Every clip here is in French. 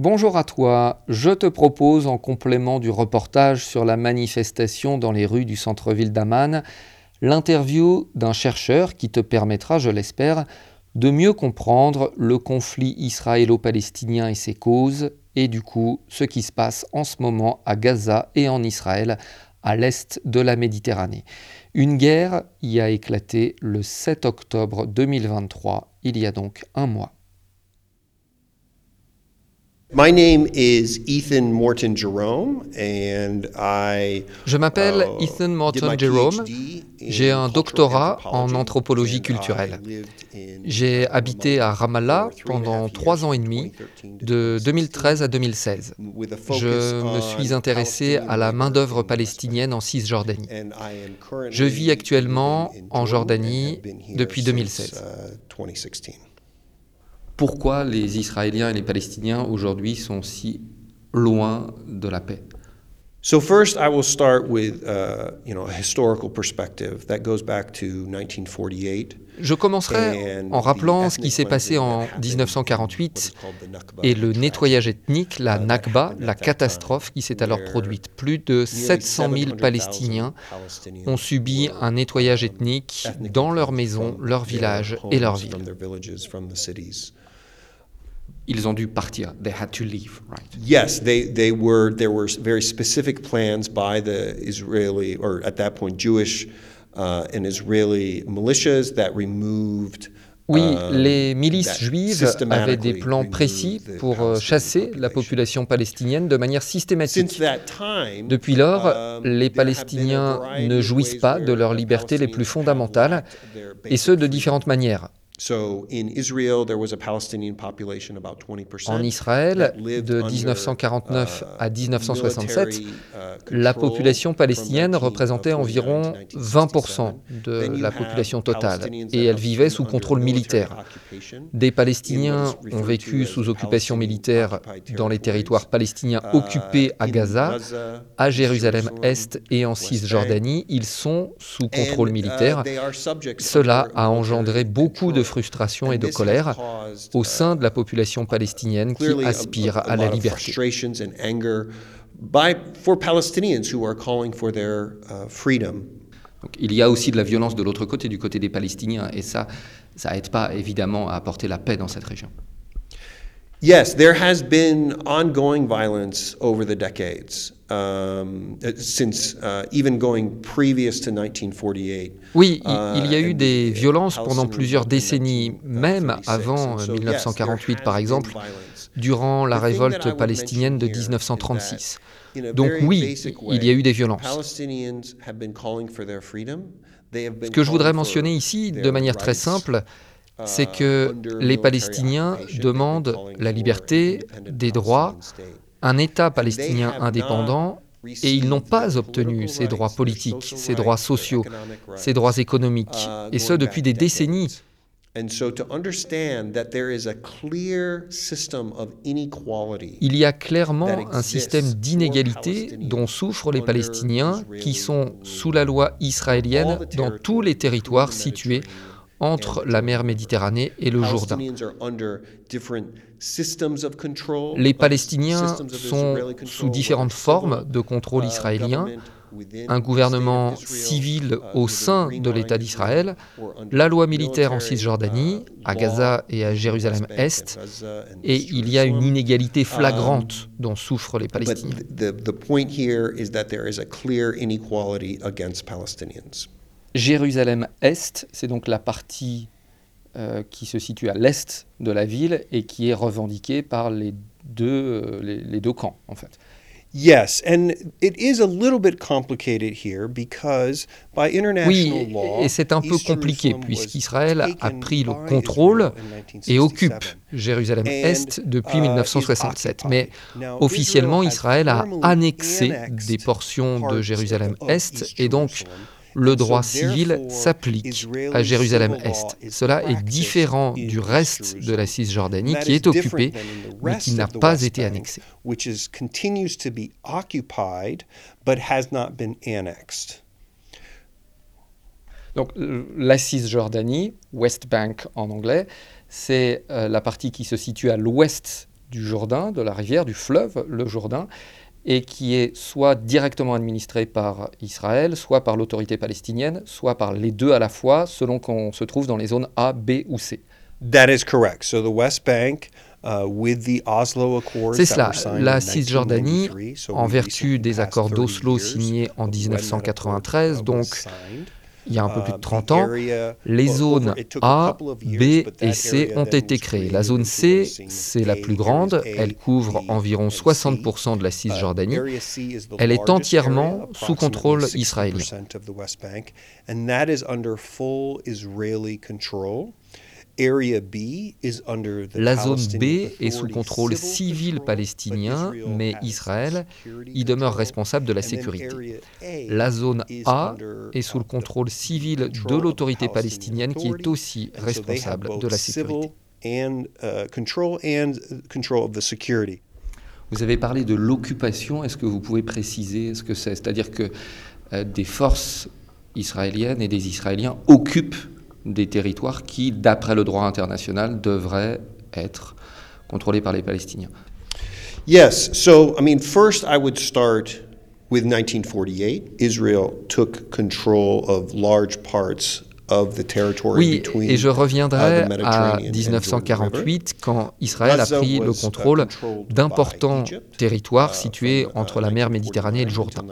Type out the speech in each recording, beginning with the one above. Bonjour à toi, je te propose en complément du reportage sur la manifestation dans les rues du centre-ville d'Amman, l'interview d'un chercheur qui te permettra, je l'espère, de mieux comprendre le conflit israélo-palestinien et ses causes, et du coup ce qui se passe en ce moment à Gaza et en Israël, à l'est de la Méditerranée. Une guerre y a éclaté le 7 octobre 2023, il y a donc un mois. My name is Ethan Morton Jerome, and Je m'appelle Ethan Morton Jerome, j'ai un doctorat en anthropologie culturelle. J'ai habité à Ramallah pendant 3 ans et demi, de 2013 à 2016. Je me suis intéressé à la main-d'œuvre palestinienne en Cisjordanie. Je vis actuellement en Jordanie depuis 2016. Pourquoi les Israéliens et les Palestiniens aujourd'hui sont si loin de la paix? So first, I will start with a historical perspective that goes back to 1948. Je commencerai en rappelant ce qui s'est passé en 1948 et le nettoyage ethnique, la Nakba, la catastrophe qui s'est alors produite. Plus de 700 000 Palestiniens ont subi un nettoyage ethnique dans leurs maisons, leurs villages et leurs villes. Ils ont dû partir. They had to leave, right? Yes, there were very specific plans by the Israeli, or at that point Jewish and Israeli militias that removed. Oui, les milices juives avaient des plans précis pour chasser la population palestinienne de manière systématique. Depuis lors, les Palestiniens ne jouissent pas de leurs libertés les plus fondamentales, et ce de différentes manières. En Israël, de 1949 à 1967, la population palestinienne représentait environ 20% de la population totale, et elle vivait sous contrôle militaire. Des Palestiniens ont vécu sous occupation militaire dans les territoires palestiniens occupés à Gaza, à Jérusalem-Est et en Cisjordanie. Ils sont sous contrôle militaire. Cela a engendré beaucoup de frustration et de colère au sein de la population palestinienne qui aspire à la liberté. Donc, il y a aussi de la violence de l'autre côté, du côté des Palestiniens, et ça aide pas évidemment à apporter la paix dans cette région. Yes, there has been ongoing violence over the decades. Even going previous to 1948. Oui, il y a eu des violences pendant plusieurs décennies, même avant 1948 par exemple, durant la révolte palestinienne de 1936. Donc oui, il y a eu des violences. Ce que je voudrais mentionner ici, de manière très simple, c'est que les Palestiniens demandent la liberté, des droits, un État palestinien indépendant, et ils n'ont pas obtenu ces droits politiques, ces droits sociaux, ces droits économiques, et ce depuis des décennies. Il y a clairement un système d'inégalité dont souffrent les Palestiniens qui sont sous la loi israélienne dans tous les territoires situés entre la mer Méditerranée et le Jourdain. Les Palestiniens sont sous différentes formes de contrôle israélien, un gouvernement civil au sein de l'État d'Israël, la loi militaire en Cisjordanie, à Gaza et à Jérusalem-Est, et il y a une inégalité flagrante dont souffrent les Palestiniens. Jérusalem-Est, c'est donc la partie qui se situe à l'est de la ville et qui est revendiquée par les deux camps, en fait. Yes, and it is a little bit complicated here because by international law. Oui, et c'est un peu compliqué puisqu'Israël a pris le contrôle et occupe Jérusalem-Est depuis 1967. Mais officiellement, Israël a annexé des portions de Jérusalem-Est et donc le droit civil s'applique à Jérusalem-Est. Cela est différent du reste de la Cisjordanie qui est occupée, mais qui n'a pas été annexée. Donc la Cisjordanie, West Bank en anglais, c'est la partie qui se situe à l'ouest du Jourdain, de la rivière, du fleuve, le Jourdain, et qui est soit directement administré par Israël, soit par l'autorité palestinienne, soit par les deux à la fois, selon qu'on se trouve dans les zones A, B ou C. That is correct. So the West Bank, with the Oslo Accords, c'est cela. La Cisjordanie, en vertu des accords d'Oslo signés en 1993, donc il y a un peu plus de 30 ans, les zones A, B et C ont été créées. La zone C, c'est la plus grande, elle couvre environ 60% de la Cisjordanie. Elle est entièrement sous contrôle israélien. La zone B est sous contrôle civil palestinien, mais Israël y demeure responsable de la sécurité. La zone A est sous le contrôle civil de l'autorité palestinienne, qui est aussi responsable de la sécurité. Vous avez parlé de l'occupation. Est-ce que vous pouvez préciser ce que c'est ? C'est-à-dire que des forces israéliennes et des Israéliens occupent des territoires qui, d'après le droit international, devraient être contrôlés par les Palestiniens. Yes, so I mean first I would start with 1948. Israel took control of large parts of the territory between et je reviendrai à 1948 quand Israël a pris le contrôle d'importants territoires situés entre la mer Méditerranée et le Jourdain.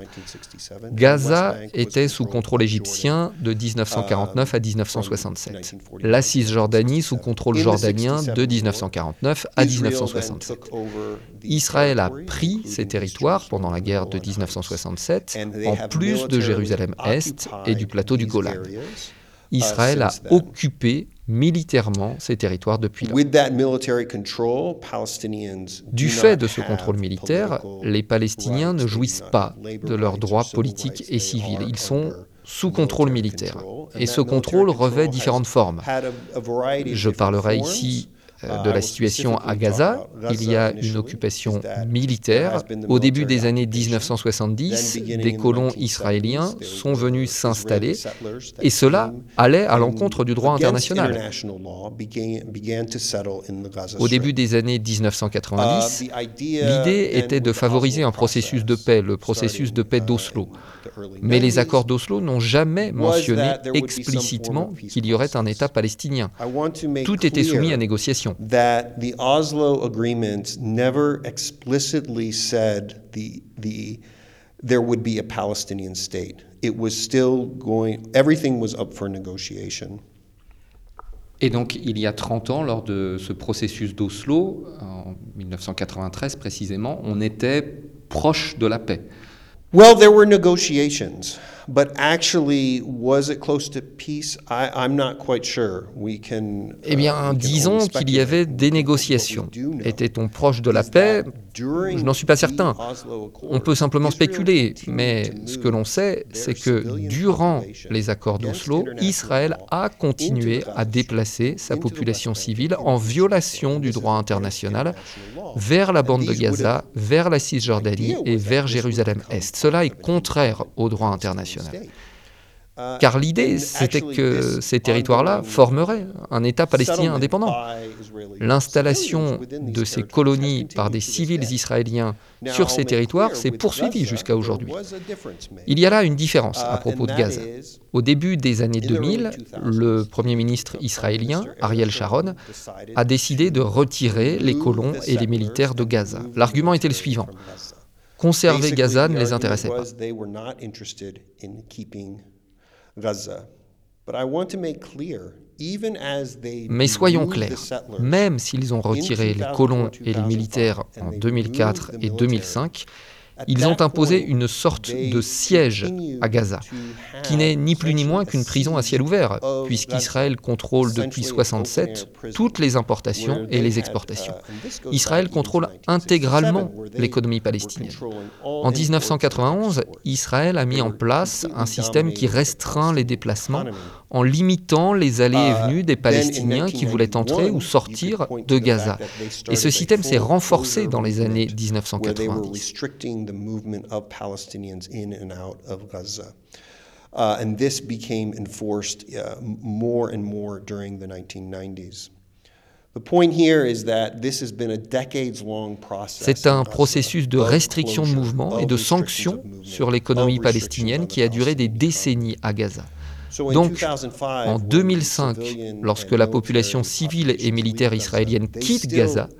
Gaza était sous contrôle égyptien de 1949 à 1967. La Cisjordanie sous contrôle jordanien de 1949 à 1967. Israël a pris ces territoires pendant la guerre de 1967, en plus de Jérusalem-Est et du plateau du Golan. Israël a occupé militairement ces territoires depuis lors. Du fait de ce contrôle militaire, les Palestiniens ne jouissent pas de leurs droits politiques et civils. Ils sont sous contrôle militaire. Et ce contrôle revêt différentes formes. Je parlerai ici de la situation à Gaza. Il y a une occupation militaire. Au début des années 1970, des colons israéliens sont venus s'installer, et cela allait à l'encontre du droit international. Au début des années 1990, l'idée était de favoriser un processus de paix, le processus de paix d'Oslo. Mais les accords d'Oslo n'ont jamais mentionné explicitement qu'il y aurait un État palestinien. Tout était soumis à négociation. That the Oslo agreements never explicitly said there would be a Palestinian state. It was still going, everything was up for negotiation. Et donc, il y a 30 ans, lors de ce processus d'Oslo, en 1993 précisément, on était proche de la paix. Well, there were negotiations, but actually, was it close to peace? I'm not quite sure. Eh bien, disons qu'il y avait des négociations. Était-on proche de la paix? Je n'en suis pas certain. On peut simplement spéculer, mais ce que l'on sait, c'est que durant les accords d'Oslo, Israël a continué à déplacer sa population civile en violation du droit international vers la bande de Gaza, vers la Cisjordanie et vers Jérusalem-Est. Cela est contraire au droit international. Car l'idée, c'était que ces territoires-là formeraient un État palestinien indépendant. L'installation de ces colonies par des civils israéliens sur ces territoires s'est poursuivie jusqu'à aujourd'hui. Il y a là une différence à propos de Gaza. Au début des années 2000, le Premier ministre israélien, Ariel Sharon, a décidé de retirer les colons et les militaires de Gaza. L'argument était le suivant. Conserver Gaza ne les intéressait pas. Mais soyons clairs, même s'ils ont retiré les colons et les militaires en 2004 et 2005, ils ont imposé une sorte de siège à Gaza, qui n'est ni plus ni moins qu'une prison à ciel ouvert, puisqu'Israël contrôle depuis 1967 toutes les importations et les exportations. Israël contrôle intégralement l'économie palestinienne. En 1991, Israël a mis en place un système qui restreint les déplacements en limitant les allées et venues des Palestiniens qui voulaient entrer ou sortir de Gaza. Et ce système s'est renforcé dans les années 1990. The movement of Palestinians in and out of Gaza. And this became enforced more and more during the 1990s. C'est un processus de restriction de mouvement et de sanctions sur l'économie palestinienne qui a duré des décennies à Gaza. Donc, en 2005, lorsque la population civile et militaire israélienne quitte Gaza,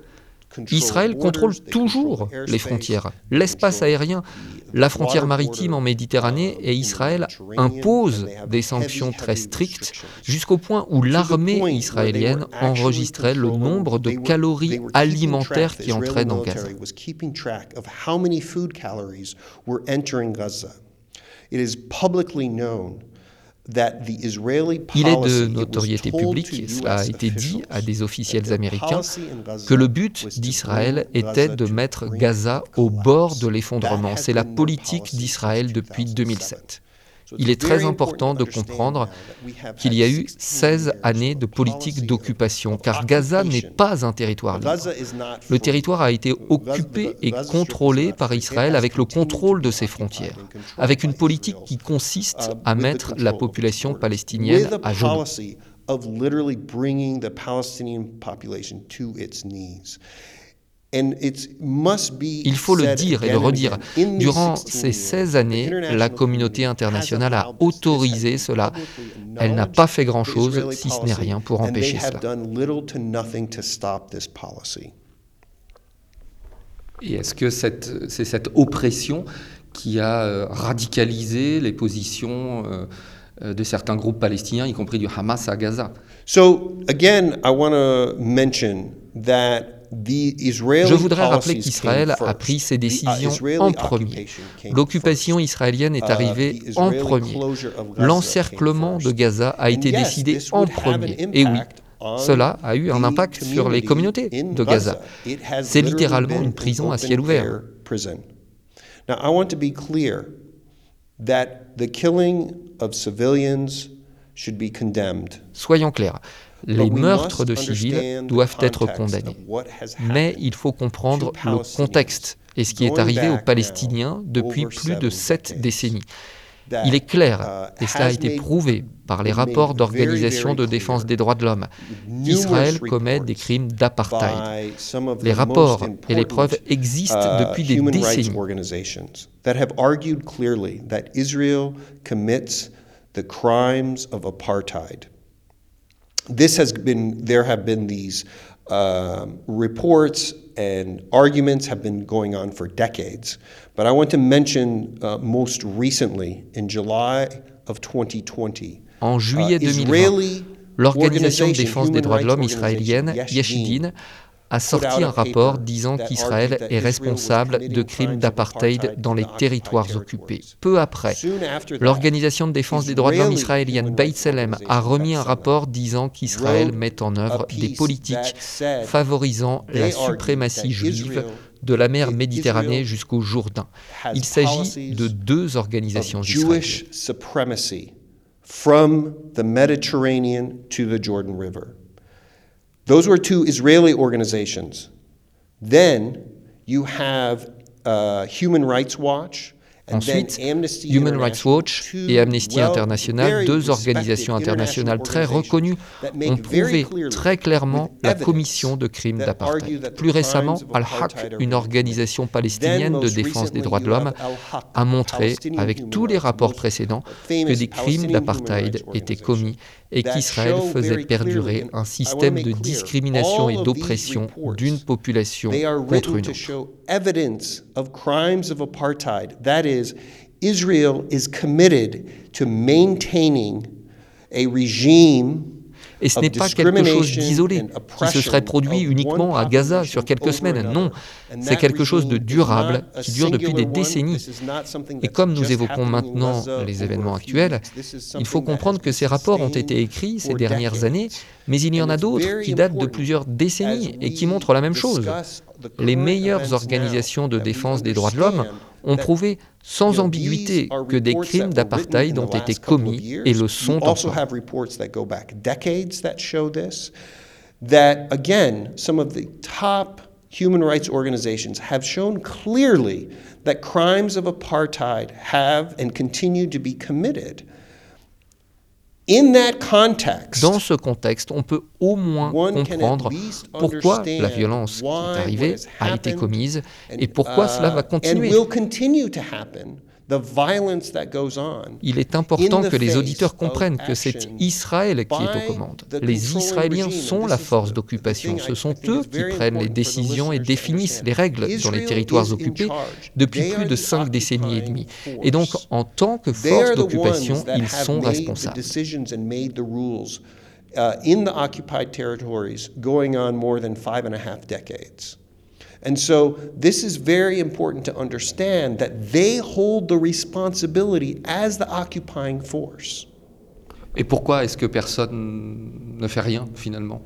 Israël contrôle toujours les frontières, l'espace aérien, la frontière maritime en Méditerranée, et Israël impose des sanctions très strictes jusqu'au point où l'armée israélienne enregistrait le nombre de calories alimentaires qui entraient dans Gaza. Il est de notoriété publique, et cela a été dit à des officiels américains, que le but d'Israël était de mettre Gaza au bord de l'effondrement. C'est la politique d'Israël depuis 2007. Il est très important de comprendre qu'il y a eu 16 années de politique d'occupation, car Gaza n'est pas un territoire libre. Le territoire a été occupé et contrôlé par Israël avec le contrôle de ses frontières, avec une politique qui consiste à mettre la population palestinienne à genoux. Il faut le dire et le redire, durant ces 16 années, la communauté internationale a autorisé cela. Elle n'a pas fait grand-chose, si ce n'est rien, pour empêcher cela. Et est-ce que c'est cette oppression qui a radicalisé les positions de certains groupes palestiniens, y compris du Hamas à Gaza? Je voudrais rappeler qu'Israël a pris ses décisions en premier. L'occupation israélienne est arrivée en premier. L'encerclement de Gaza a été décidé en premier. Et oui, cela a eu un impact sur les communautés de Gaza. C'est littéralement une prison à ciel ouvert. Soyons clairs. Les meurtres de civils doivent être condamnés. Mais il faut comprendre le contexte et ce qui est arrivé aux Palestiniens depuis plus de 7 décennies. Il est clair, et cela a été prouvé par les rapports d'organisations de défense des droits de l'homme, qu'Israël commet des crimes d'apartheid. Les rapports et les preuves existent depuis des décennies. Reports and arguments have been going on for decades, but I want to mention most recently in July of 2020. En juillet 2020, l'organisation de défense des droits de l'homme israélienne Yeshidine a sorti un rapport disant qu'Israël est responsable de crimes d'apartheid dans les territoires occupés. Peu après, l'organisation de défense des droits de l'homme israélienne Beit Salem a remis un rapport disant qu'Israël met en œuvre des politiques favorisant la suprématie juive de la mer Méditerranée jusqu'au Jourdain. Il s'agit de 2 organisations israéliennes. Those were 2 Israeli organizations. Then you have Human Rights Watch. Ensuite, Human Rights Watch et Amnesty International, 2 organisations internationales très reconnues, ont prouvé très clairement la commission de crimes d'apartheid. Plus récemment, Al-Haq, une organisation palestinienne de défense des droits de l'homme, a montré, avec tous les rapports précédents, que des crimes d'apartheid étaient commis et qu'Israël faisait perdurer un système de discrimination et d'oppression d'une population contre une autre. Et ce n'est pas quelque chose d'isolé, qui se serait produit uniquement à Gaza sur quelques semaines. Non, c'est quelque chose de durable, qui dure depuis des décennies. Et comme nous évoquons maintenant les événements actuels, il faut comprendre que ces rapports ont été écrits ces dernières années, mais il y en a d'autres qui datent de plusieurs décennies et qui montrent la même chose. Les meilleures organisations de défense des droits de l'homme ont prouvé sans ambiguïté que des crimes d'apartheid ont été commis et le sont encore. Human rights organizations have shown clearly that crimes of apartheid have and continue to be committed. Dans ce contexte, on peut au moins comprendre pourquoi la violence qui est arrivée a été commise et pourquoi cela va continuer. Il est important que les auditeurs comprennent que c'est Israël qui est aux commandes. Les Israéliens sont la force d'occupation. Ce sont eux qui prennent les décisions et définissent les règles dans les territoires occupés depuis plus de 5 décennies et demie. Et donc, en tant que force d'occupation, ils sont responsables. And so this is very important to understand that they hold the responsibility as the occupying force. Et pourquoi est-ce que personne ne fait rien finalement?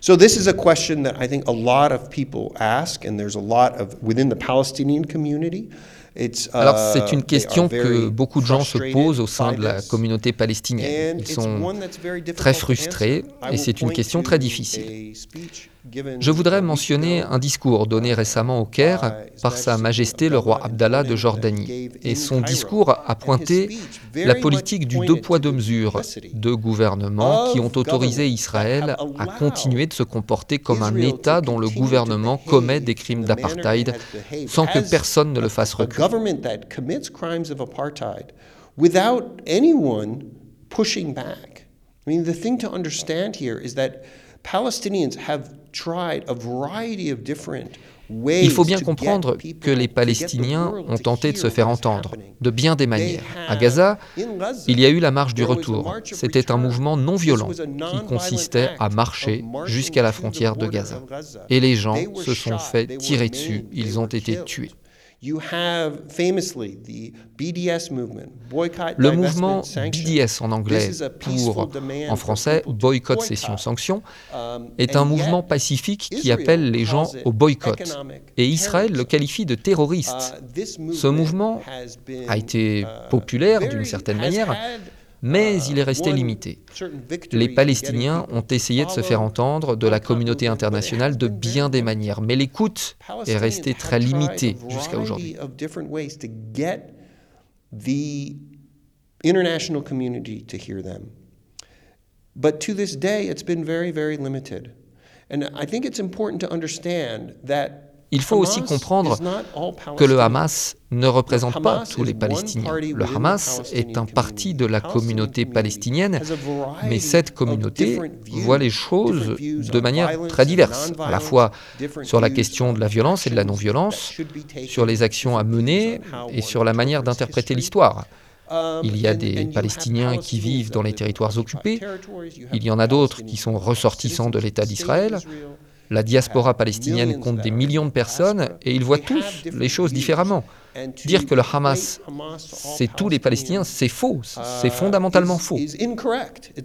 So this is a question that I think a lot of people ask, and there's a lot of within the Palestinian community. Alors, c'est une question que beaucoup de gens se posent au sein de la communauté palestinienne. Ils sont très frustrés et c'est une question très difficile. Je voudrais mentionner un discours donné récemment au Caire par Sa Majesté le roi Abdallah de Jordanie. Et son discours a pointé la politique du 2 poids 2 mesures, 2 gouvernements qui ont autorisé Israël à continuer de se comporter comme un État dont le gouvernement commet des crimes d'apartheid sans que personne ne le fasse reconnaître. Government that commits crimes of apartheid without anyone pushing back. I mean, the thing to understand here is that Palestinians have tried a variety of different. Il faut bien comprendre que les Palestiniens ont tenté de se faire entendre, de bien des manières. À Gaza, il y a eu la marche du retour. C'était un mouvement non violent qui consistait à marcher jusqu'à la frontière de Gaza. Et les gens se sont fait tirer dessus, ils ont été tués. You have famously the BDS movement, boycott, le mouvement BDS en anglais pour, en français, boycott, cession, sanction, est un mouvement pacifique qui appelle les gens au boycott. Et Israël le qualifie de terroriste. Ce mouvement a été populaire d'une certaine manière, mais il est resté limité. Les Palestiniens ont essayé de se faire entendre de la communauté internationale de bien des manières, mais l'écoute est restée très limitée jusqu'à aujourd'hui. Il faut aussi comprendre que le Hamas ne représente pas tous les Palestiniens. Le Hamas est un parti de la communauté palestinienne, mais cette communauté voit les choses de manière très diverse, à la fois sur la question de la violence et de la non-violence, sur les actions à mener et sur la manière d'interpréter l'histoire. Il y a des Palestiniens qui vivent dans les territoires occupés, il y en a d'autres qui sont ressortissants de l'État d'Israël. La diaspora palestinienne compte des millions de personnes et ils voient tous les choses différemment. Dire que le Hamas, c'est tous les Palestiniens, c'est faux, c'est fondamentalement faux. Est-ce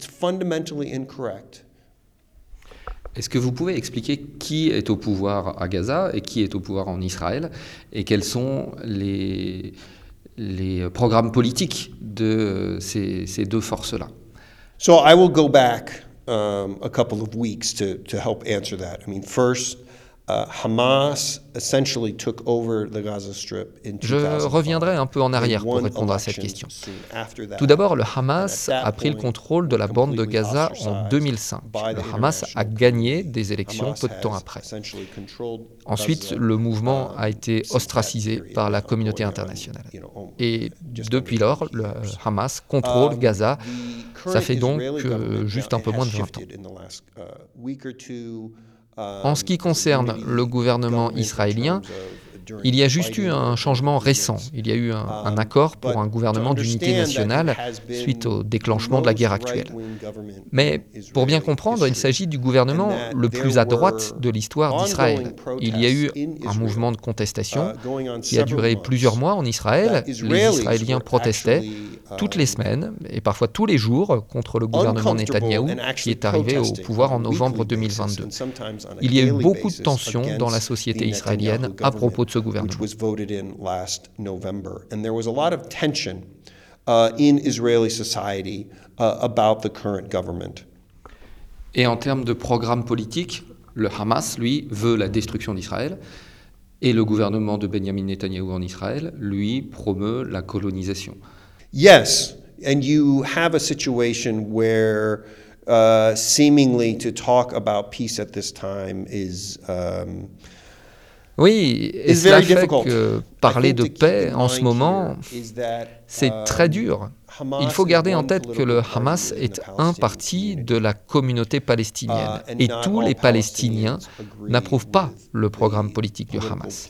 que vous pouvez expliquer qui est au pouvoir à Gaza et qui est au pouvoir en Israël et quels sont les programmes politiques de ces 2 forces-là? So I will go back. A couple of weeks to help answer that. I mean, first, Hamas essentially took over the Gaza Strip in 2005. Je reviendrai un peu en arrière pour répondre à cette question. Tout d'abord, le Hamas a pris le contrôle de la bande de Gaza en 2005. Le Hamas a gagné des élections peu de temps après. Ensuite, le mouvement a été ostracisé par la communauté internationale. Et depuis lors, le Hamas contrôle Gaza. Ça fait donc juste un peu moins de 20 ans. En ce qui concerne le gouvernement israélien, il y a juste eu un changement récent. Il y a eu un accord pour un gouvernement d'unité nationale suite au déclenchement de la guerre actuelle. Mais pour bien comprendre, il s'agit du gouvernement le plus à droite de l'histoire d'Israël. Il y a eu un mouvement de contestation qui a duré plusieurs mois en Israël. Les Israéliens protestaient toutes les semaines et parfois tous les jours contre le gouvernement Netanyahou qui est arrivé au pouvoir en novembre 2022. Il y a eu beaucoup de tensions dans la société israélienne à propos de ce gouvernement. Et en termes de programme politique, le Hamas, lui, veut la destruction d'Israël. Et le gouvernement de Benjamin Netanyahu en Israël, lui, promeut la colonisation. Yes, And you have a situation where seemingly to talk about peace at this time is oui, et cela fait que parler de paix en ce moment, c'est très dur. Il faut garder en tête que le Hamas est un parti de la communauté palestinienne et tous les Palestiniens n'approuvent pas le programme politique du Hamas.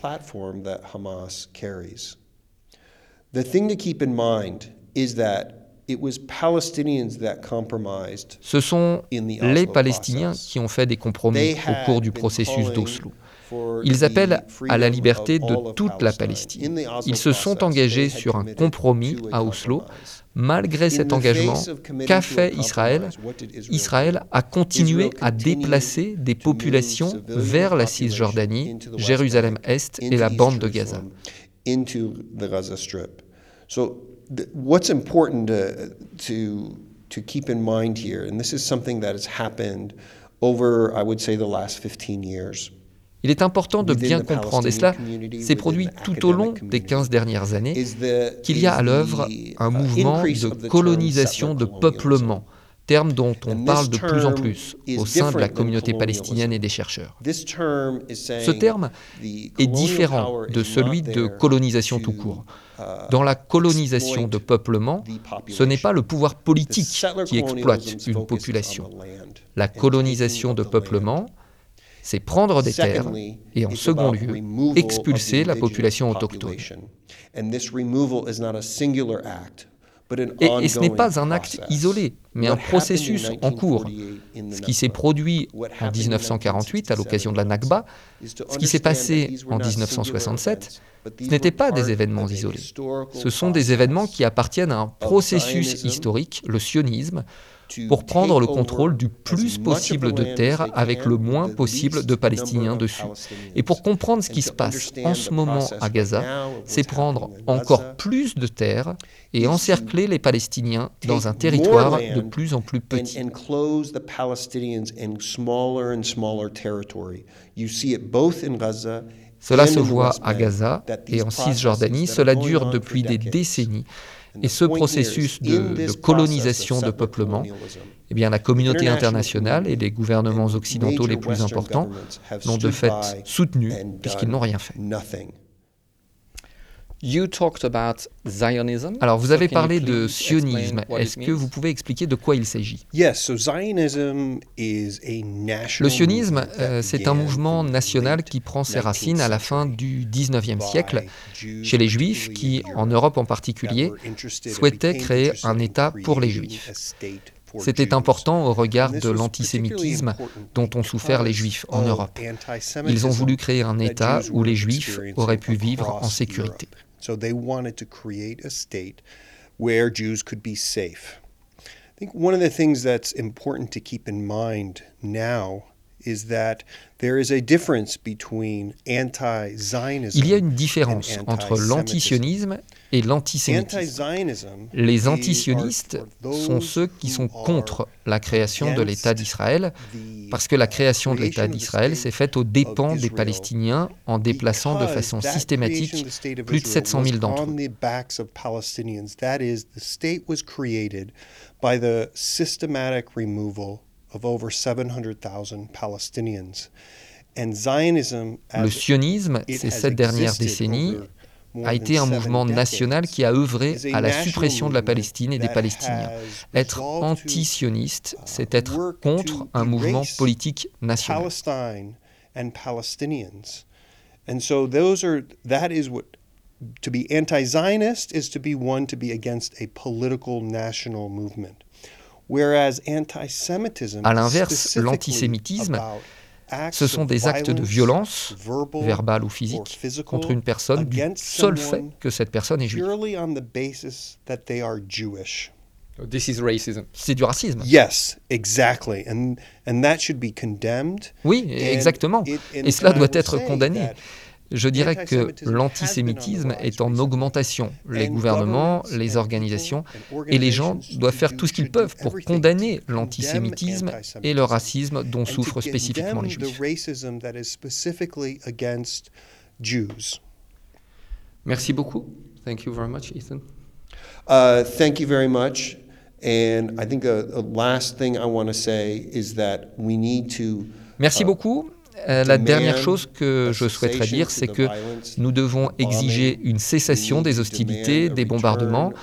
Ce sont les Palestiniens qui ont fait des compromis au cours du processus d'Oslo. Ils appellent à la liberté de toute la Palestine. Ils se sont engagés sur un compromis à Oslo. Malgré cet engagement, qu'a fait Israël? Israël a continué à déplacer des populations vers la Cisjordanie, Jérusalem-Est et la bande de Gaza. What's important to keep in mind here, and this is something that has happened over, I would say, the last 15 years. Il est important de bien comprendre, et cela s'est produit tout au long des 15 dernières années, qu'il y a à l'œuvre un mouvement de colonisation, de peuplement, terme dont on parle de plus en plus au sein de la communauté palestinienne et des chercheurs. Ce terme est différent de celui de colonisation tout court. Dans la colonisation de peuplement, ce n'est pas le pouvoir politique qui exploite une population. La colonisation de peuplement, c'est prendre des terres et, en second lieu, expulser la population autochtone. Et ce n'est pas un acte isolé, mais un processus en cours. Ce qui s'est produit en 1948 à l'occasion de la Nakba, ce qui s'est passé en 1967, ce n'étaient pas des événements isolés. Ce sont des événements qui appartiennent à un processus historique, le sionisme, pour prendre le contrôle du plus possible de terres avec le moins possible de Palestiniens dessus. Et pour comprendre ce qui se passe en ce moment à Gaza, c'est prendre encore plus de terres et encercler les Palestiniens dans un territoire de plus en plus petit. Cela se voit à Gaza et en Cisjordanie, cela dure depuis des décennies. Et ce processus de colonisation, de peuplement, eh bien, la communauté internationale et les gouvernements occidentaux les plus importants l'ont de fait soutenu puisqu'ils n'ont rien fait. Alors, vous avez parlé de sionisme. Est-ce que vous pouvez expliquer de quoi il s'agit? Le sionisme, c'est un mouvement national qui prend ses racines à la fin du XIXe siècle, chez les Juifs qui, en Europe en particulier, souhaitaient créer un État pour les Juifs. C'était important au regard de l'antisémitisme dont ont souffert les Juifs en Europe. Ils ont voulu créer un État où les Juifs auraient pu vivre en sécurité. Il y a une différence entre l'antisionisme et l'antisémitisme. Les antisionistes sont ceux qui sont contre la création de l'État d'Israël, parce que la création de l'État d'Israël s'est faite aux dépens des Palestiniens en déplaçant de façon systématique plus de 700 000 d'entre eux. Le sionisme, ces 7 dernières décennies, a été un mouvement national qui a œuvré à la suppression de la Palestine et des Palestiniens. Être anti-sioniste, c'est être contre un mouvement politique national. To be anti-Zionist is to be one to be against a political national movement. À l'inverse, l'antisémitisme, ce sont des actes de violence, verbale ou physique, contre une personne du seul fait que cette personne est juive. C'est du racisme. Oui, exactement. Et cela doit être condamné. Je dirais que l'antisémitisme est en augmentation. Les gouvernements, les organisations et les gens doivent faire tout ce qu'ils peuvent pour condamner l'antisémitisme et le racisme dont souffrent spécifiquement les Juifs. Merci beaucoup. Thank you very much, Ethan. Thank you very much. And I think the last thing I want to say is that we need to. Merci beaucoup. La dernière chose que je souhaiterais dire, c'est que nous devons exiger une cessation des hostilités, des bombardements.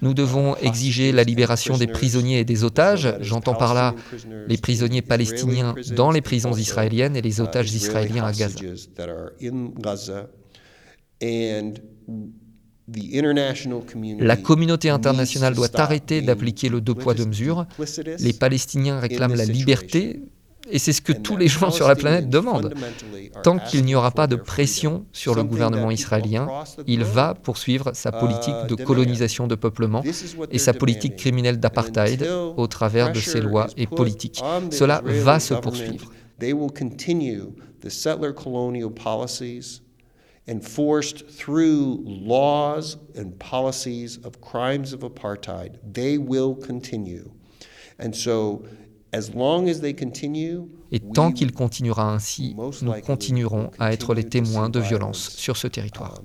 Nous devons exiger la libération des prisonniers et des otages. J'entends par là les prisonniers palestiniens dans les prisons israéliennes et les otages israéliens à Gaza. La communauté internationale doit arrêter d'appliquer le deux poids deux mesures. Les Palestiniens réclament la liberté. Et c'est ce que tous les gens sur la planète demandent. Tant qu'il n'y aura pas de pression sur le gouvernement israélien, il va poursuivre sa politique de colonisation, de peuplement et sa politique criminelle d'apartheid au travers de ses lois et politiques. Cela va se poursuivre. Enforced through laws and policies of crimes of apartheid, they will continue. And so, as long as they continue, et tant qu'il continuera ainsi, nous continuerons à être les témoins de violences sur ce territoire.